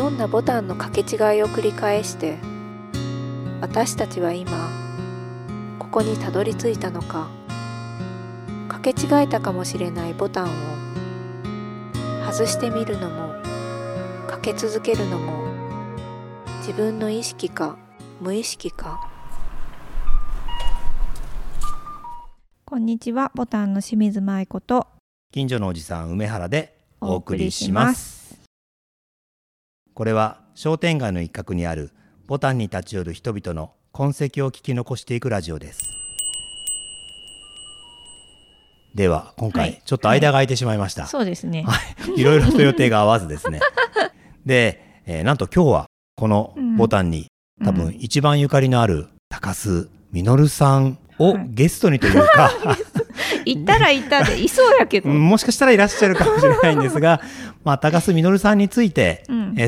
どんなボタンの掛け違いを繰り返して私たちは今ここにたどり着いたのか。掛け違えたかもしれないボタンを外してみるのもかけ続けるのも自分の意識か無意識か。こんにちは、ボタンの清水舞子と近所のおじさん梅原でお送りします。これは商店街の一角にあるボタンに立ち寄る人々の痕跡を聞き残していくラジオです。では今回、ちょっと間が空いてしまいました、そうですね、いろいろと予定が合わずですねで、なんと今日はこのボタンに、多分一番ゆかりのある高須実さんをゲストにというか行ったら行ったでいそうやけどもしかしたらいらっしゃるかもしれないんですが、まあ、高須実さんについて、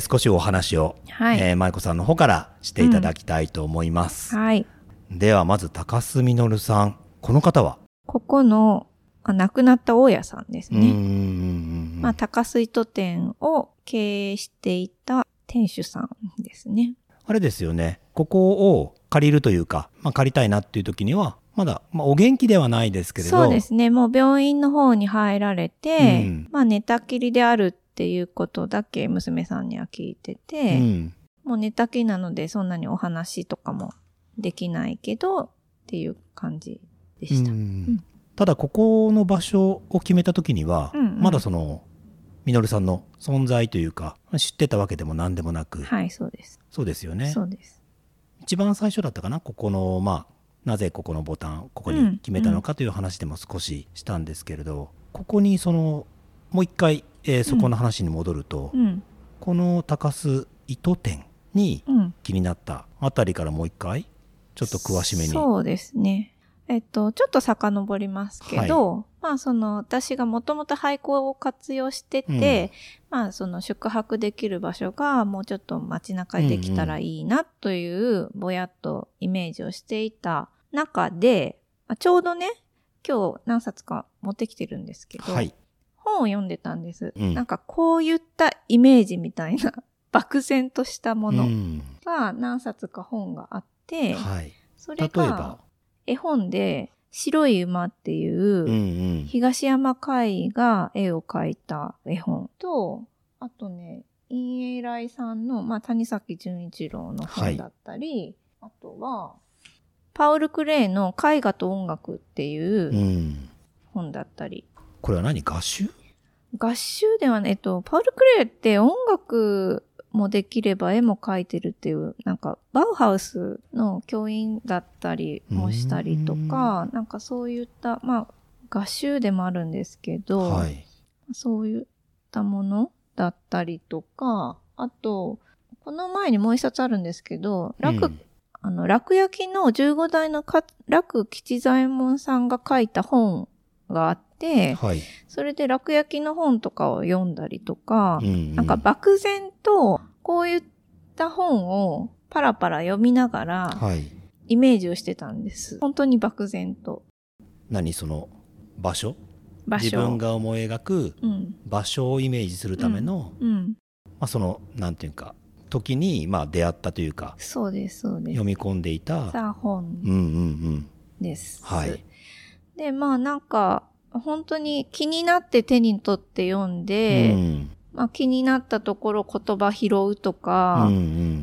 少しお話を、舞子さんの方からしていただきたいと思います、ではまず高須実さん、この方はここの亡くなった大家さんですね。まあ、高須糸店を経営していた店主さんですね。あれですよね、ここを借りるというか、まあ、借りたいなっていう時にはまだ、お元気ではないですけれど。そうですね、もう病院の方に入られて、まあ、寝たきりであるっていうことだけ娘さんには聞いてて、もう寝たきりなのでそんなにお話とかもできないけどっていう感じでした。ただここの場所を決めた時には、まだそのみのるさんの存在というか知ってたわけでも何でもなく。はい、そうです。そうですよね。そうです。一番最初だったかな、ここの、まあ、なぜここのボタンここに決めたのかという話でも少ししたんですけれど、ここにそのもう一回、そこの話に戻ると、この高須糸店に気になったあたりからもう一回ちょっと詳しめに。そうですね。ちょっと遡りますけど、まあその私がもともと廃校を活用してて、まあその宿泊できる場所がもうちょっと街中にできたらいいなというぼやっとイメージをしていた中で、ちょうどね、今日何冊か持ってきてるんですけど、本を読んでたんです、なんかこういったイメージみたいな漠然としたものが何冊か本があって、それが例えば絵本で白い馬っていう東山海が絵を描いた絵本と、あとね、陰影来さんの、まあ、谷崎潤一郎の本だったり、あとはパウル・クレイの絵画と音楽っていう本だったり。これは何、合集ではね、パウル・クレイって音楽もできれば絵も描いてるっていう、なんかバウハウスの教員だったりもしたりとか、なんかそういったまあ画集でもあるんですけど、そういったものだったりとか、あとこの前にもう一冊あるんですけど、楽焼の15代の楽吉左衛門さんが書いた本があって、それで楽焼の本とかを読んだりとか、なんか漠然とこういった本をパラパラ読みながらイメージをしてたんです、本当に漠然と。何その場所、自分が思い描く場所をイメージするための、まあ、そのなんていうか時にまあ出会ったというか。そうです、そうです。読み込んでいた本です、で、まあなんか本当に気になって手に取って読んで、まあ、気になったところ言葉拾うとか、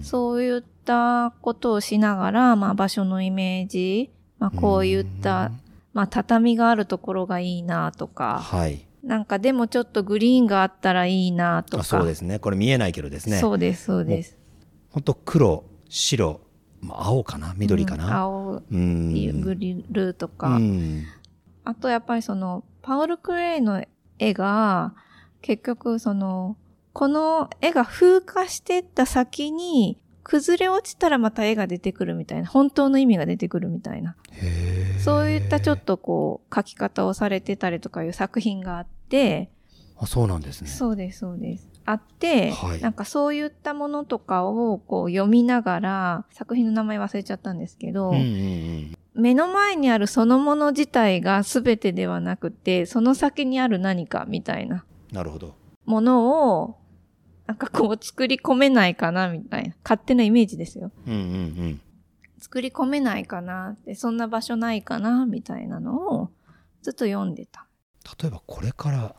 そういったことをしながら、まあ、場所のイメージ、まあ、こういった、まあ、畳があるところがいいなとか、なんかでもちょっとグリーンがあったらいいなとか。そうですね、これ見えないけどですね。そうです、そうです。ほんと黒白、まあ、青かな緑かな、青グリルとか、あとやっぱりそのパウル・クレイの絵が結局そのこの絵が風化してった先に崩れ落ちたらまた絵が出てくるみたいな、本当の意味が出てくるみたいな、そういったちょっとこう描き方をされてたりとかいう作品があって。あ、そうなんですね。そうです、そうです。あって、なんかそういったものとかをこう読みながら、作品の名前忘れちゃったんですけど、目の前にあるそのもの自体が全てではなくて、その先にある何かみたいなものをなんかこう作り込めないかなみたいな勝手なイメージですよ、うんうんうん、作り込めないかなってそんな場所ないかなみたいなのをずっと読んでた。例えばこれから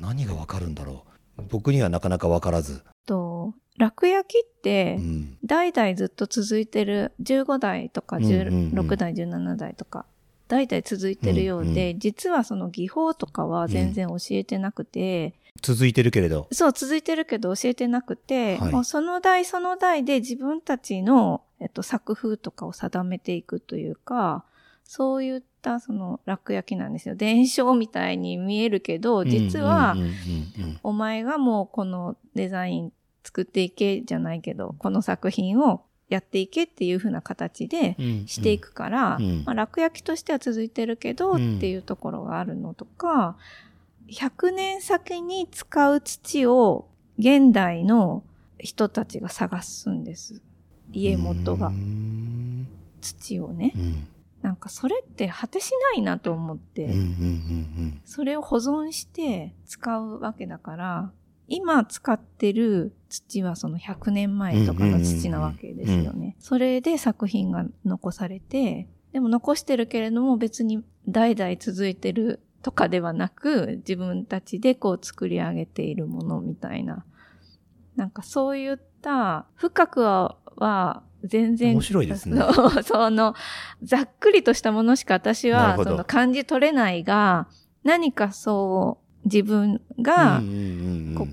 何がわかるんだろう。僕にはなかなかわからずと楽焼きって代々ずっと続いてる15代とか16代17代とか代々続いてるようで、うんうん、実はその技法とかは全然教えてなくて、うん、続いてるけれどそう続いてるけど教えてなくて、はい、もうその代その代で自分たちの、作風とかを定めていくというかそういったその楽焼きなんですよ。伝承みたいに見えるけど実はお前がもうこのデザイン作っていけじゃないけどこの作品をやっていけっていう風な形でしていくから、うんうんまあ、楽焼きとしては続いてるけどっていうところがあるのとか、うん、100年先に使う土を現代の人たちが探すんです。家元が土をね、うん、なんかそれって果てしないなと思って、うんうんうんうん、それを保存して使うわけだから今使ってる土はその100年前とかの土なわけですよね、うんうんうん、それで作品が残されてでも残してるけれども別に代々続いてるとかではなく自分たちでこう作り上げているものみたいななんかそういった深くは全然面白いですね。そのざっくりとしたものしか私はその感じ取れないが何かそう自分が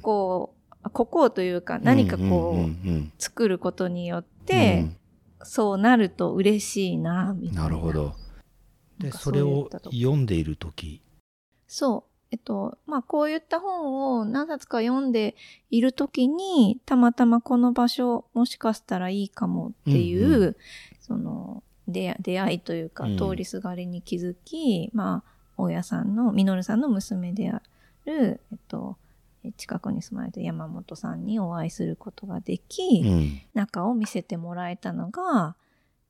ここをというか何かこう作ることによってそうなると嬉しいなみたいな。なるほど。でそれを読んでいるときそうまあこういった本を何冊か読んでいるときにたまたまこの場所もしかしたらいいかもっていう、うんうん、その出会いというか通りすがりに気づき、うん、まあ大家さんのみのるさんの娘である近くに住まれて山本さんにお会いすることができ、うん、中を見せてもらえたのが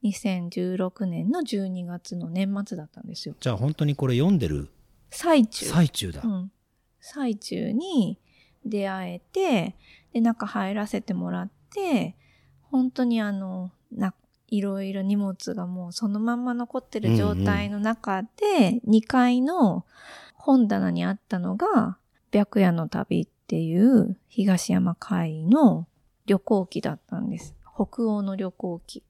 2016年の12月の年末だったんですよ。じゃあ本当にこれ読んでる最中だ、うん、最中に出会えてで中入らせてもらって本当にいろいろ荷物がもうそのまんま残ってる状態の中で2階の本棚にあったのが白夜の旅っていう東山会の旅行記だったんです。北欧の旅行記。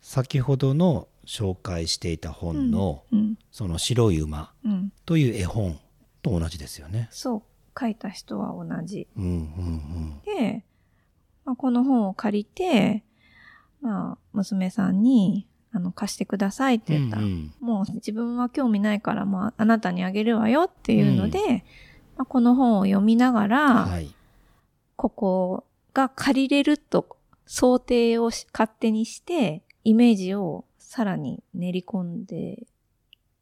先ほどの紹介していた本の、うんうん、その白い馬という絵本と同じですよね、うん、そう書いた人は同じ、うんうんうん、で、まあ、この本を借りてまあ、娘さんに貸してくださいって言ったら、うんうん、もう自分は興味ないから、まあ、あなたにあげるわよっていうので、うんまあ、この本を読みながら、はい、ここが借りれると想定を勝手にしてイメージをさらに練り込んで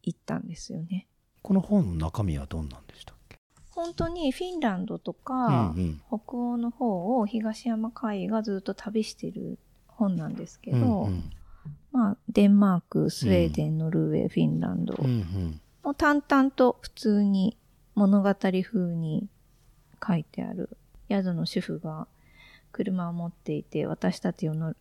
いったんですよね。この本の中身はどんなんでしたっけ。本当にフィンランドとか、うんうん、北欧の方を東山海がずっと旅してる本なんですけど、うんうんまあ、デンマーク、スウェーデン、ノルウェー、フィンランド、うんうん、もう淡々と普通に物語風に書いてある。宿の主婦が車を持っていて私たちをノ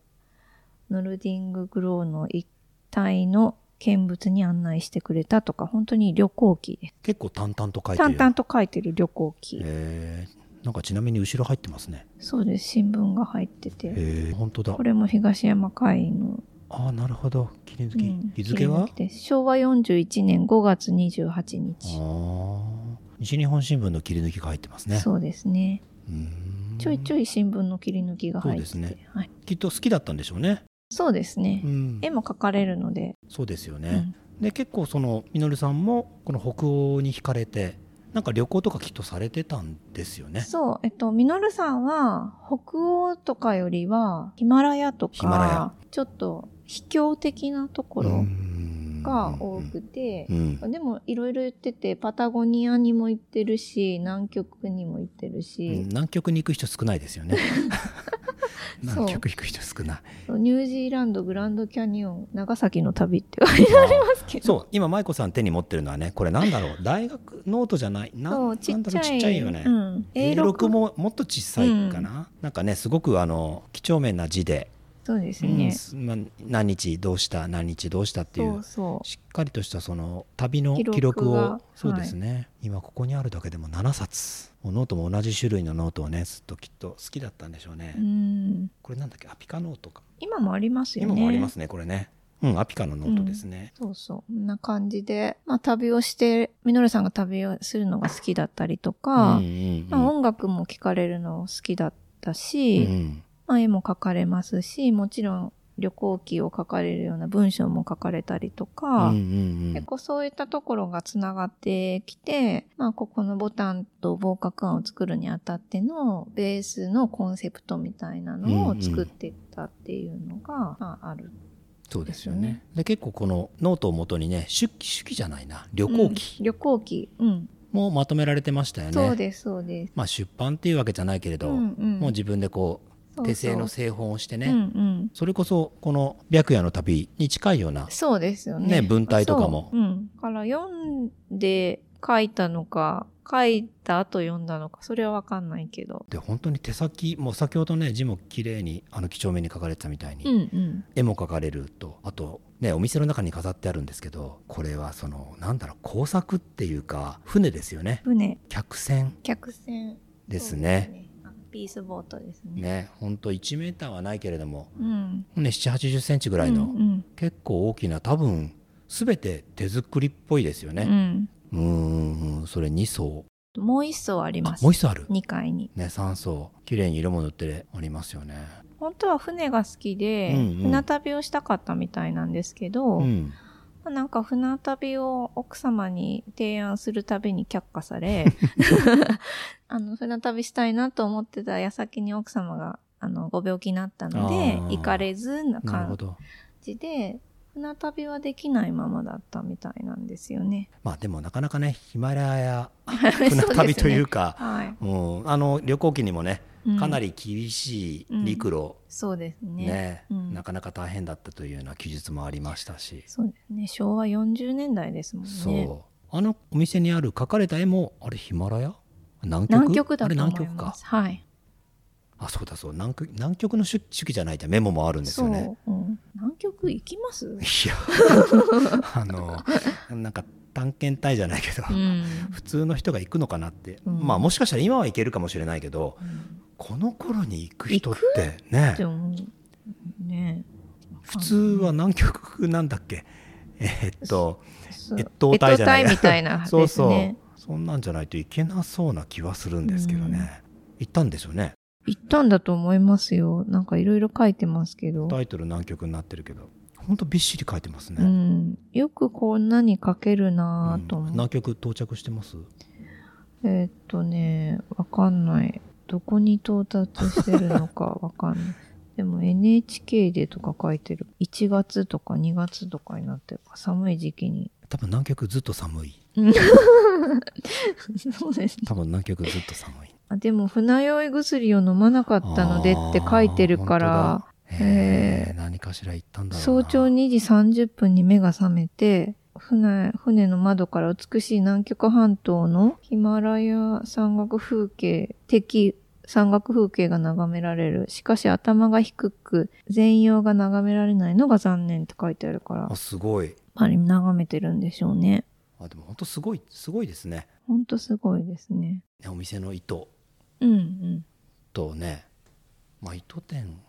ルディンググローの一帯の見物に案内してくれたとか本当に旅行記です。結構淡々と書いてる。淡々と書いてる旅行記。なんかちなみに後ろ入ってますね。そうです。新聞が入ってて、本当だ。これも東山会の。ああ、なるほど。記念付き、うん、日付は昭和41年5月28日。ああ、西日本新聞の切り抜きが入ってますね。そうですね。ちょいちょい新聞の切り抜きが入って。そうですね、はい。きっと好きだったんでしょうね。そうですね。うん、絵も描かれるので。そうですよね。うん、で結構そのみのるさんもこの北欧に惹かれて。なんか旅行とかきっとされてたんですよね。そう、みのるさんは北欧とかよりはヒマラヤとかちょっと秘境的なところが多くて、でもいろいろ言っててパタゴニアにも行ってるし南極にも行ってるし、うん、南極に行く人少ないですよね何曲弾く人少ない。ニュージーランドグランドキャニオン長崎の旅って書いてありますけど、そう今舞子さん手に持ってるのはね、これなんだろう、大学ノートじゃないな、そうちっちゃい、ちっちゃいよね、うん、A6 ももっと小さいかな、うん、なんかねすごく几帳面な字で、そうですね、うん、何日どうした何日どうしたっていう、そうそうしっかりとしたその旅の記録を、そうですね、はい、今ここにあるだけでも7冊ノートも同じ種類のノートをねずっときっと好きだったんでしょうね。うん、これなんだっけ、アピカノートか、今もありますよね、今もありますねこれね、うん、アピカのノートですね、うん、そうそう、こんな感じで、まあ、旅をしてミノルさんが旅をするのが好きだったりとか、うんうんうん、まあ、音楽も聴かれるの好きだったし、うん、まあ、絵も描かれますし、もちろん旅行記を書かれるような文章も書かれたりとか、うんうんうん、結構そういったところがつながってきて、まあ、ここのボタンと合格案を作るにあたってのベースのコンセプトみたいなのを作っていったっていうのが、まあ、ある、そうですよね。で結構このノートを元にね、手記じゃないな、旅行記、うん、旅行記、うん、もうまとめられてましたよね。そうですそうです。まあ出版っていうわけじゃないけれど、うんうん、もう自分でこう手製の製本をしてね、そうそう、うんうん、それこそこの白夜の旅に近いような、そうですよね、文体とかも、うん、から読んで書いたのか書いた後読んだのかそれは分かんないけど、で本当に手先も先ほどね字も綺麗に几帳面に書かれてたみたいに、うんうん、絵も描かれると、あとねお店の中に飾ってあるんですけど、これはそのなんだろう、工作っていうか船ですよね、船、客船ですね、ピースボートですね。ほんと1メーターはないけれども、うんね、7、80センチぐらいの、うんうん、結構大きな、多分全て手作りっぽいですよね、うん、それ2層もう1層あります。もう1層ある、2階に、ね、3層綺麗に色も塗ってありますよね。本当は船が好きで、うんうん、船旅をしたかったみたいなんですけど、うんなんか船旅を奥様に提案するたびに却下され船旅したいなと思ってた矢先に奥様がご病気になったので行かれずな感じで、船旅はできないままだったみたいなんですよね。まあでもなかなかねヒマラヤ船旅というかう、ねはいうん、旅行記にもねかなり厳しい陸路、うんうん、そうです ね、うん、なかなか大変だったというような記述もありましたし、そうですね、昭和40年代ですもんね。そうお店にある描かれた絵もあれヒマラヤ南極だと思います。あれ南極か、はい、あそうだそう南極の手記じゃないってメモもあるんですよね。そう、うん、南極行きます？いやなんか探検隊じゃないけど、うん、普通の人が行くのかなって、うん、まあもしかしたら今は行けるかもしれないけど、うん、この頃に行く人ってね、普通は南極なんだっけ、越冬隊じゃない、越冬隊みたいなです、ね、そんなんじゃないといけなそうな気はするんですけどね、うん、行ったんでしょうね。行ったんだと思いますよ。なんかいろいろ書いてますけど、タイトル南極になってるけどほんとびっしり書いてますね、うん、よくこんなに書けるなと思って、うん、南極到着してます？わかんない、どこに到達してるのかわかんないでも NHK でとか書いてる、1月とか2月とかになってるか、寒い時期に、多分南極ずっと寒いそうですね、多分南極ずっと寒いでも船酔い薬を飲まなかったのでって書いてるから、何かしら言ったんだろうな。早朝2時30分に目が覚めて、船の窓から美しい南極半島のヒマラヤ山岳風景が眺められる。しかし頭が低く全容が眺められないのが残念って書いてあるから、あすごい、あれ眺めてるんでしょうね。あでも本当すごいですね。本当すごいですね。お店の糸、うんうん、とね、まあ糸店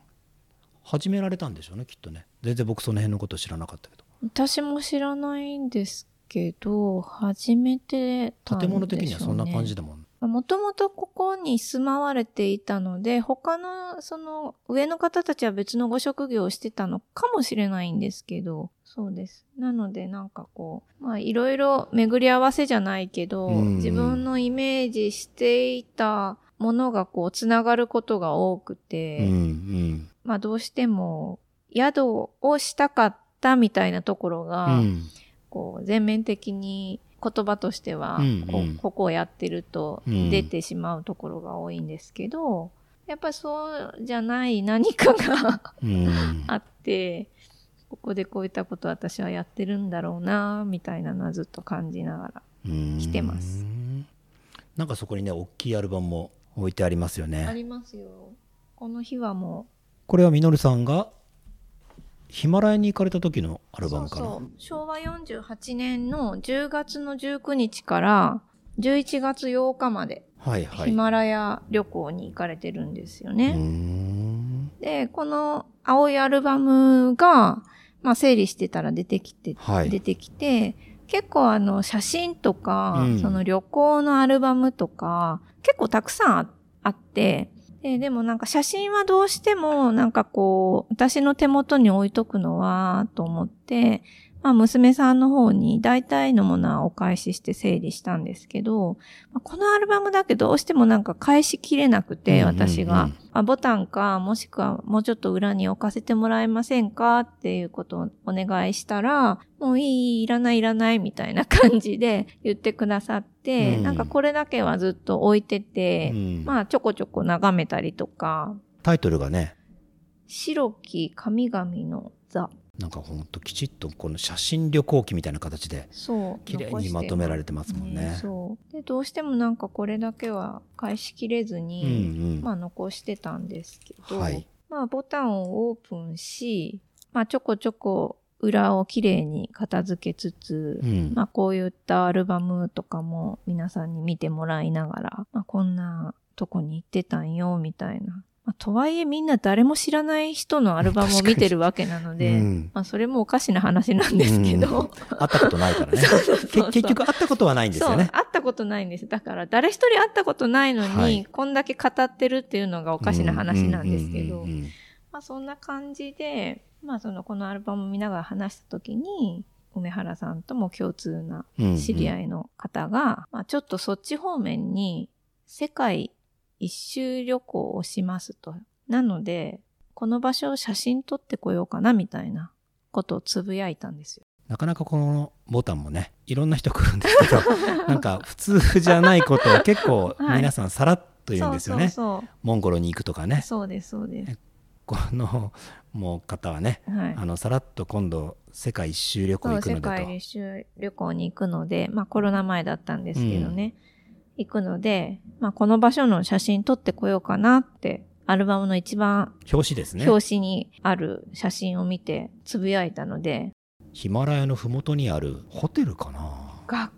始められたんでしょうねきっとね。全然僕その辺のこと知らなかったけど。私も知らないんですけど始めてたんでしょうね。建物的にはそんな感じだもん。もともとここに住まわれていたので、他のその上の方たちは別のご職業をしてたのかもしれないんですけど、そうです。なのでなんかこう、まあいろいろ巡り合わせじゃないけど、うんうん、自分のイメージしていたものがこうつながることが多くて、うんうん、まあどうしても宿をしたかったみたいなところが、うん、こう全面的に言葉としては、うんうん、ここをやってると出てしまうところが多いんですけど、やっぱりそうじゃない何かがあって、ここでこういったことを私はやってるんだろうなみたいなのはずっと感じながら来てます。なんかそこにね、大きいアルバムも置いてありますよね。ありますよ。この日はもう、これはみのるさんがヒマラヤに行かれた時のアルバムかな。そうそう、昭和48年の10月の19日から11月8日まで、はいはい、ヒマラヤ旅行に行かれてるんですよね。で、この青いアルバムが、まあ、整理してたら出てきて、結構写真とか、その旅行のアルバムとか、結構たくさん あって、でもなんか写真はどうしてもなんかこう、私の手元に置いとくのは、と思って、まあ娘さんの方に大体のものはお返しして整理したんですけど、このアルバムだけどうしてもなんか返しきれなくて、私が、ボタンかもしくはもうちょっと裏に置かせてもらえませんかっていうことをお願いしたら、もういらないみたいな感じで言ってくださって、なんかこれだけはずっと置いてて、まあちょこちょこ眺めたりとか。タイトルがね、白き神々の座。なんかほんときちっとこの写真旅行記みたいな形で綺麗にまとめられてますもんね。そうで、どうしてもなんかこれだけは返しきれずに、まあ残してたんですけど、まあボタンをオープンし、まあちょこちょこ裏を綺麗に片付けつつ、まあこういったアルバムとかも皆さんに見てもらいながら、まあ、こんなとこに行ってたんよみたいな。とはいえみんな誰も知らない人のアルバムを見てるわけなので、まあ、それもおかしな話なんですけど、会ったことないからね。そう結局会ったことはないんですよね。そう、会ったことないんです。だから誰一人会ったことないのに、こんだけ語ってるっていうのがおかしな話なんですけど、まあそんな感じで、まあこのアルバムを見ながら話したときに、梅原さんとも共通な知り合いの方が、まあちょっとそっち方面に世界一周旅行をしますと。なのでこの場所を写真撮ってこようかなみたいなことをつぶやいたんですよ。なかなかこのボタンもね、いろんな人来るんですけどなんか普通じゃないことを結構皆さんさらっと言うんですよね。モンゴルに行くとかね。そうですそうです。このもう方はね、さらっと今度世界一周旅行行くのでと。世界一周旅行に行くので、まあコロナ前だったんですけどね、行くので、まあ、この場所の写真撮ってこようかなって、アルバムの一番表紙ですね。表紙にある写真を見てつぶやいたので。ヒマラヤのふもとにあるホテルかな。学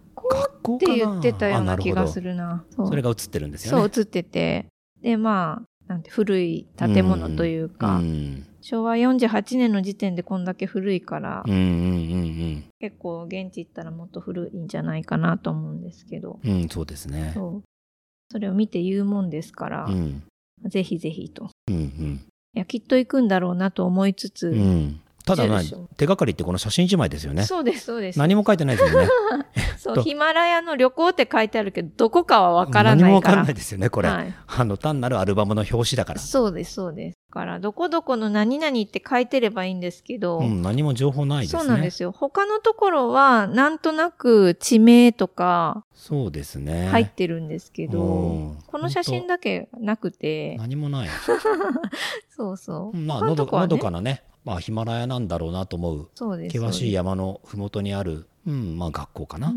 校って言ってたような気がするな。それが写ってるんですよね。そう、写ってて。で、まあ、なんて古い建物というか、昭和48年の時点でこんだけ古いから、結構現地行ったらもっと古いんじゃないかなと思うんですけど、そうですね。それを見て言うもんですから、ぜひぜひと、いやきっと行くんだろうなと思いつつ、ただ手がかりってこの写真1枚ですよね。そうですそうです。何も書いてないですよね。そう、ヒマラヤの旅行って書いてあるけど、どこかはわからないから。何もわからないですよねこれ、単なるアルバムの表紙だから。そうですそうです。からどこどこの何々って書いてればいいんですけど、何も情報ないですね。そうなんですよ。他のところはなんとなく地名とかそうですね入ってるんですけど、この写真だけなくて何もない。そうそう。まあのどかなね、まあヒマラヤなんだろうなと思う。そうです。険しい山のふもとにある、まあ学校かな、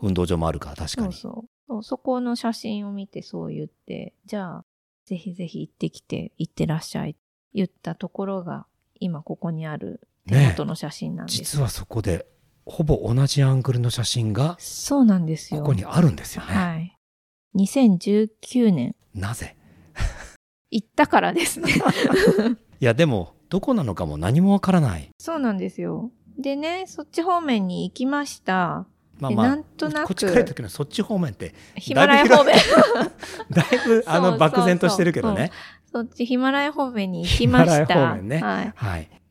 運動場もあるから確かに。そうそこの写真を見てそう言って、じゃあ。ぜひぜひ行ってきて、行ってらっしゃい言ったところが今ここにある手元の写真なんです、ね、実はそこでほぼ同じアングルの写真がそうなんですよここにあるんですよね、2019年なぜ行ったからですねいやでもどこなのかも何もわからない。そうなんですよ。でね、そっち方面に行きました。なんとなくこっち帰る時のそっち方面ってヒマラヤ方面だいぶ漠然としてるけどね。そっちヒマラヤ方面に行きました。ヒマラヤ方面ね。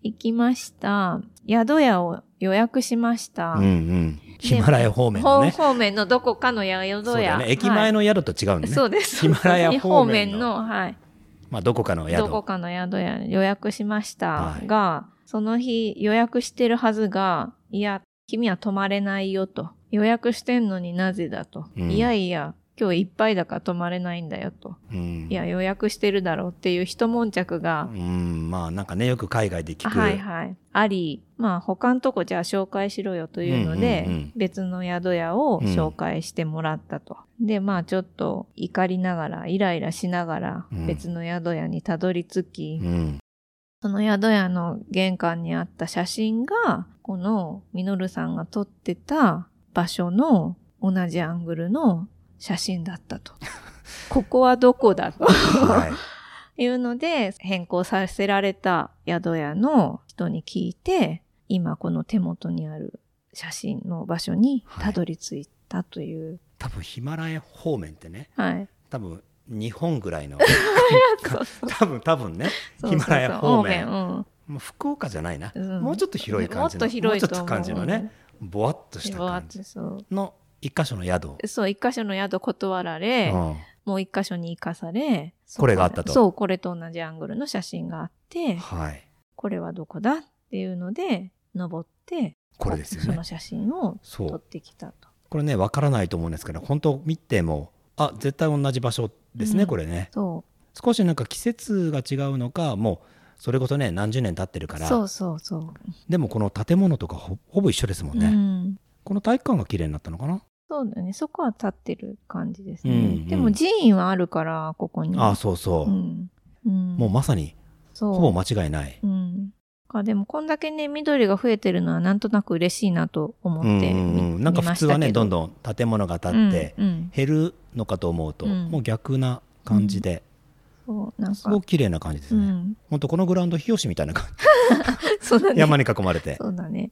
行きました。宿屋を予約しました。ヒマラヤ方面のね。方面のどこかの宿屋。駅前の宿と違うんですね。そうです。ヒマラヤ方面のまあどこかの宿。どこかの宿屋予約しましたが、その日予約してるはずが、いや君は泊まれないよと。予約してんのになぜだと、いやいや今日いっぱいだから泊まれないんだよと、うん、いや予約してるだろうっていう一悶着が、うん、まあなんかねよく海外で聞く、はいはい、あり、まあ他のとこじゃあ紹介しろよというので、うんうんうん、別の宿屋を紹介してもらったと、うん、でまあちょっと怒りながらイライラしながら別の宿屋にたどり着き、うんうん、その宿屋の玄関にあった写真がこのみのるさんが撮ってた場所の同じアングルの写真だったとここはどこだと、はい、いうので変更させられた宿屋の人に聞いて今この手元にある写真の場所にたどり着いたという、はい、多分ヒマラヤ方面ってね、はい、多分日本ぐらいのそうそう多分ねそうそうそうヒマラヤ方面、うん、もう福岡じゃないな、うん、もうちょっと広い感じの、もっと広いと思う、もうちょっと感じのねぼわっとした感じの一箇所の宿、そう一箇所の宿断られ、うん、もう一箇所に行かされ、これがあったと、そうこれと同じアングルの写真があって、はい、これはどこだっていうので登ってこれですよね、その写真を撮ってきたと。これねわからないと思うんですけど本当見てもあ絶対同じ場所ですね、うん、これね。そう少しなんか季節が違うのかもうそれこそね何十年経ってるから、そうそうそうでもこの建物とか ほぼ一緒ですもんね、うん、この体育館が綺麗になったのかな。そうだね、そこは立ってる感じですね、うんうん、でも寺院はあるからここに、あそうそう、うんうん、もうまさにほぼ間違いない、うん、でもこんだけね緑が増えてるのはなんとなく嬉しいなと思って見ましたけど、なんか普通はねどんどん建物が建って減るのかと思うと、うんうん、もう逆な感じで、うんうん、そうなんかすごく綺麗な感じですね、うん、ほんとこのグラウンド日吉みたいな感じそうだ、ね、山に囲まれてそうだね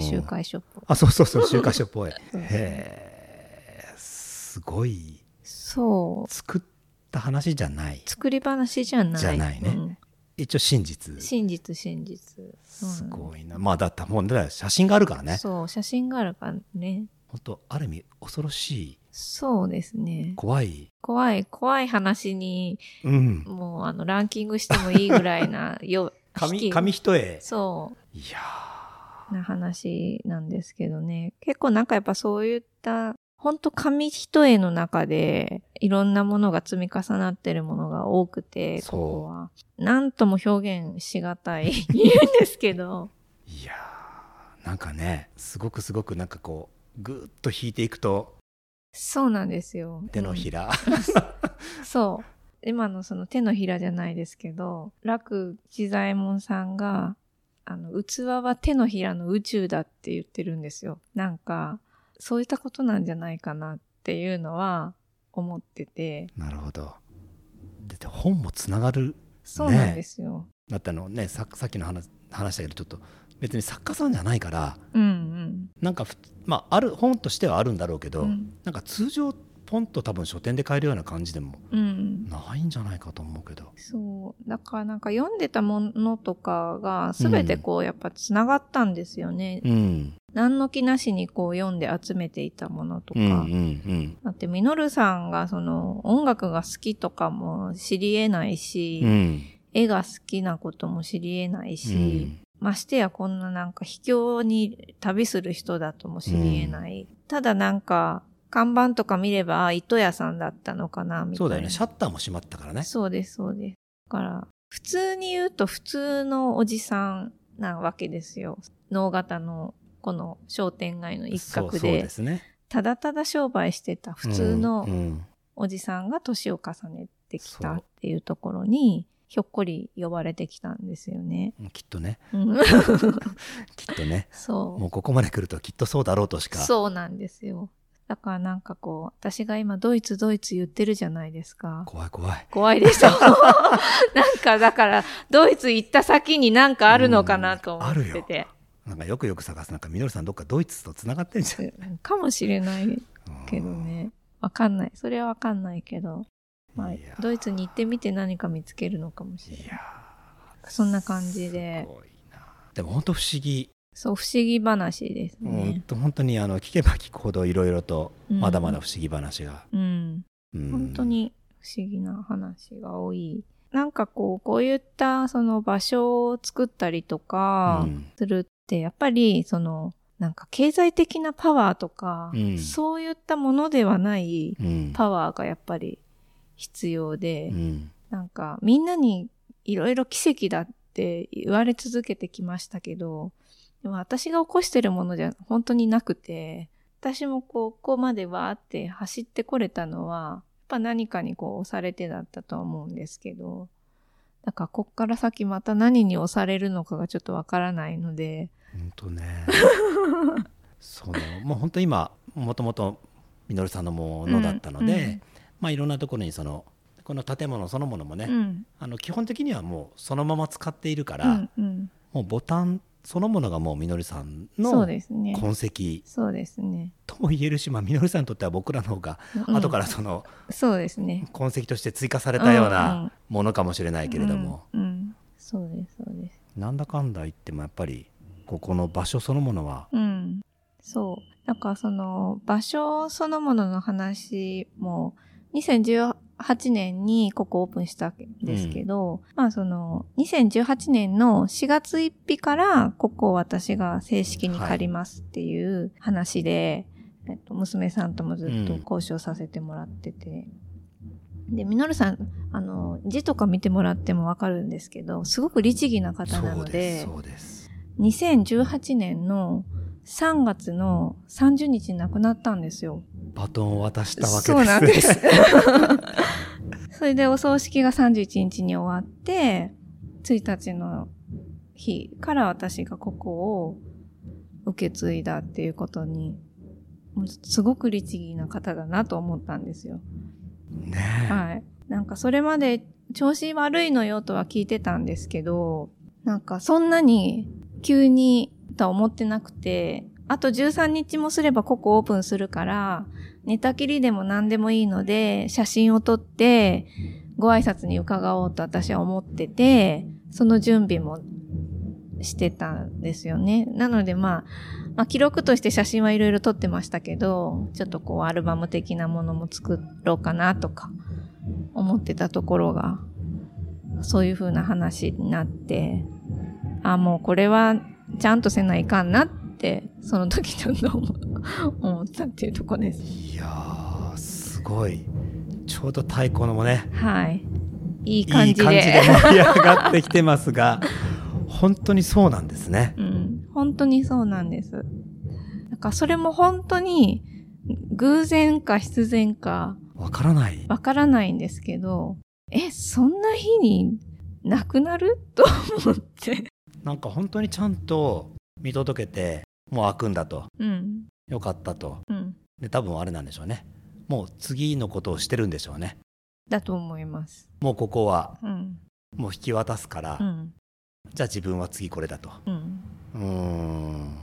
集会所っぽい、あそうそうそう集会所っぽいへーすごい、そう作った話じゃない、作り話じゃないね、うん、一応真実、うん、すごいな。まあだったもうだ写真があるからね、そう写真があるからね、本当ある意味恐ろしい、そうですね、怖い話に、うん、もうランキングしてもいいぐらいなよ紙一重、そういやな話なんですけどね。結構なんかやっぱそういった本当紙一重の中でいろんなものが積み重なってるものが多くて、ここはなんとも表現しがたい言うんですけどいやーなんかねすごくなんかこうぐっと引いていくと、そうなんですよ手のひら、うん、そう今のその手のひらじゃないですけど楽吉左衛門さんが器は手のひらの宇宙だって言ってるんですよ。なんかそういったことなんじゃないかなっていうのは思ってて、なるほど。で本もつながる、ね、そうなんですよ。だってねさっきの話だけどちょっと別に作家さんじゃないから、うんうん、なんかまあある本としてはあるんだろうけど、うん、なんか通常ポンと多分書店で買えるような感じでもないんじゃないかと思うけど、うん、そうだからなんか読んでたものとかが全てこうやっぱつながったんですよね、うん、何の気なしにこう読んで集めていたものとか、うんうんうん、だってみのるさんがその音楽が好きとかも知り得ないし、うん、絵が好きなことも知り得ないし、うん、ましてやこんななんか秘境に旅する人だとも知り得ない、うん、ただなんか看板とか見れば糸屋さんだったのかなみたいな。そうだよね、シャッターも閉まったからね。そうですそうです。だから普通に言うと普通のおじさんなわけですよ。能形のこの商店街の一角で、そうですね、ただただ商売してた普通のおじさんが年を重ねてきたっていうところにひょっこり呼ばれてきたんですよね。きっとね。きっとね。そう。もうここまで来るときっとそうだろうとしか。そうなんですよ。だからなんかこう私が今ドイツ言ってるじゃないですか。怖いでしょなんかだからドイツ行った先になんかあるのかなと思ってて、なんかよく探す、なんかみのるさんどっかドイツとつながってんじゃんかもしれないけどね、わかんない、それはわかんないけど、まあ、ドイツに行ってみて何か見つけるのかもしれない。いやそんな感じで、すごいな。でも本当不思議、そう不思議話ですね。本当に聞けば聞くほどいろいろとまだまだ不思議話が、うんうん、本当に不思議な話が多い。なんかこういったその場所を作ったりとかするってやっぱりそのなんか経済的なパワーとか、うん、そういったものではないパワーがやっぱり必要で、うん、なんかみんなにいろいろ奇跡だって言われ続けてきましたけど、でも私が起こしてるものじゃ本当になくて、私もここまでわーって走ってこれたのは、やっぱ何かにこう押されてだったとは思うんですけど、なんかこっから先また何に押されるのかがちょっとわからないので、本当ねそのもう本当今もともとみのるさんのものだったので、うんうん、まあ、いろんなところにそのこの建物そのものもね、うん、基本的にはもうそのまま使っているから、うんうん、もうボタンそのものがもうみのるさんの痕跡とも言えるし、まあ、みのるさんにとっては僕らの方が後からその痕跡として追加されたようなものかもしれないけれども、なんだかんだ言ってもやっぱりここの場所そのものは、うん、そう、なんかその場所そのものの話も2018年にここオープンしたんですけど、うん、まあその2018年の4月1日からここを私が正式に借りますっていう話で、はい、娘さんともずっと交渉させてもらってて、うん、で、みのるさん字とか見てもらってもわかるんですけど、すごく律儀な方なので、そうです。2018年の3月の30日に亡くなったんですよ。バトンを渡したわけですね。そうなんです。それでお葬式が31日に終わって、1日の日から私がここを受け継いだっていうことに、すごく律儀な方だなと思ったんですよ。ねえ。はい。なんかそれまで調子悪いのよとは聞いてたんですけど、なんかそんなに急にとは思ってなくて、あと13日もすればここオープンするから、寝たきりでも何でもいいので、写真を撮って、ご挨拶に伺おうと私は思ってて、その準備もしてたんですよね。なのでまあ記録として写真はいろいろ撮ってましたけど、ちょっとアルバム的なものも作ろうかなとか思ってたところが、そういう風な話になって、あ、もうこれはちゃんとせないかんなってその時ちょっと思ったっていうとこです。いやー、すごい。ちょうど太鼓のもね、はい、いい感じで盛り上がってきてますが本当にそうなんですね、うん、本当にそうなんです。なんかそれも本当に偶然か必然かわからないんですけど、そんな日になくなると思ってなんか本当にちゃんと見届けて、もう開くんだと、うん、よかったと、うん、で多分あれなんでしょうね、もう次のことをしてるんでしょうね、だと思います。もうここは、うん、もう引き渡すから、うん、じゃあ自分は次これだと、うん、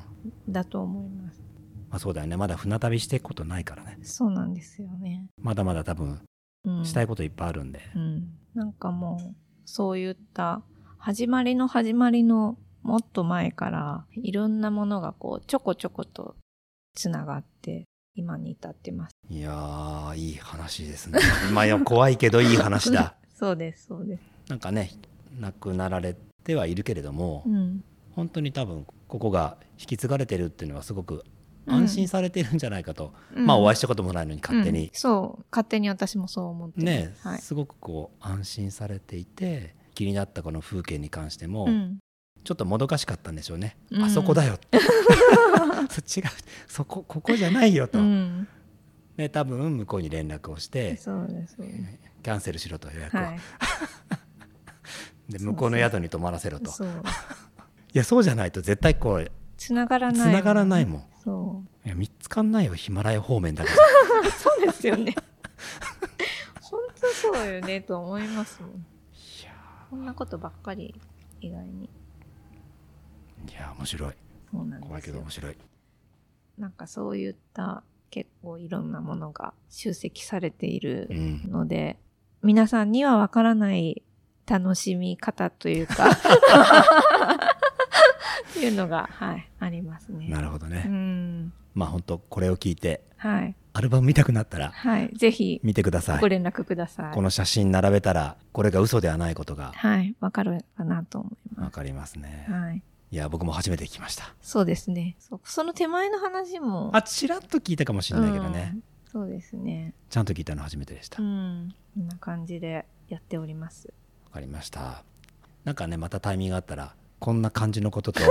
だと思います。まあ、そうだよね、まだ船旅していくことないからね。そうなんですよね。まだまだ多分したいこといっぱいあるんで、うんうん、なんかもうそういった始まりのもっと前からいろんなものがちょこちょことつながって今に至ってます。いやー、いい話ですね。今は怖いけどいい話だ。そうですそうです。なんかね、亡くなられてはいるけれども、うん、本当に多分ここが引き継がれてるっていうのはすごく安心されてるんじゃないかと、うん、まあお会いしたこともないのに勝手に、うん、そう、勝手に私もそう思ってね、はい、すごく安心されていて、気になったこの風景に関しても、うん、ちょっともどかしかったんでしょうね、うん、あそこだよって違う、ここじゃないよと、うん、で多分向こうに連絡をして、そうです、ね、キャンセルしろと予約を、はい、で向こうの宿に泊まらせろと、そうそういやそうじゃないと絶対つながらないもん。そういや見つかんないよ、ヒマラヤ方面だからそうですよね本当そうよねと思いますもん。こんなことばっかり、意外に。いや、面白い。そうなんですよ。怖いけど面白い。なんかそういった結構いろんなものが集積されているので、うん、皆さんにはわからない楽しみ方というかっていうのが、はい、ありますね。なるほどね。うん、まあ本当これを聞いて、はい、アルバム見たくなったら、はい、ぜひ見てください。ご連絡ください。この写真並べたらこれが嘘ではないことが、はい、わかるかなと思います。わかりますね。はい、いや僕も初めて聞きました。そうですね、 その手前の話もちらっと聞いたかもしれないけどね、うん、そうですね、ちゃんと聞いたの初めてでした。うん、こんな感じでやっております。わかりました。なんかねまたタイミングがあったらこんな感じのことと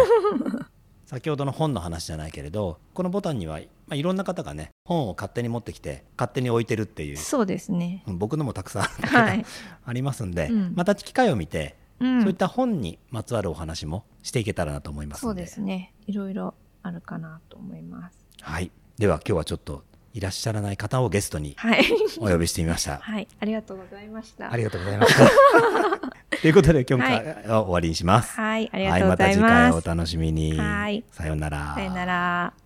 先ほどの本の話じゃないけれど、このボタンには、いろんな方がね本を勝手に持ってきて勝手に置いてるっていう。そうですね、僕のもたくさん はい、ありますんで、うん、また機会を見て、うん、そういった本にまつわるお話もしていけたらなと思いますので。そうですね、いろいろあるかなと思います。はい、では今日はちょっといらっしゃらない方をゲストにお呼びしてみました、はい、ありがとうございました。ありがとうございましたということで今日から終わりにします。はい、ありがとうございます、はい、また次回お楽しみに。はい、さようなら。さようなら。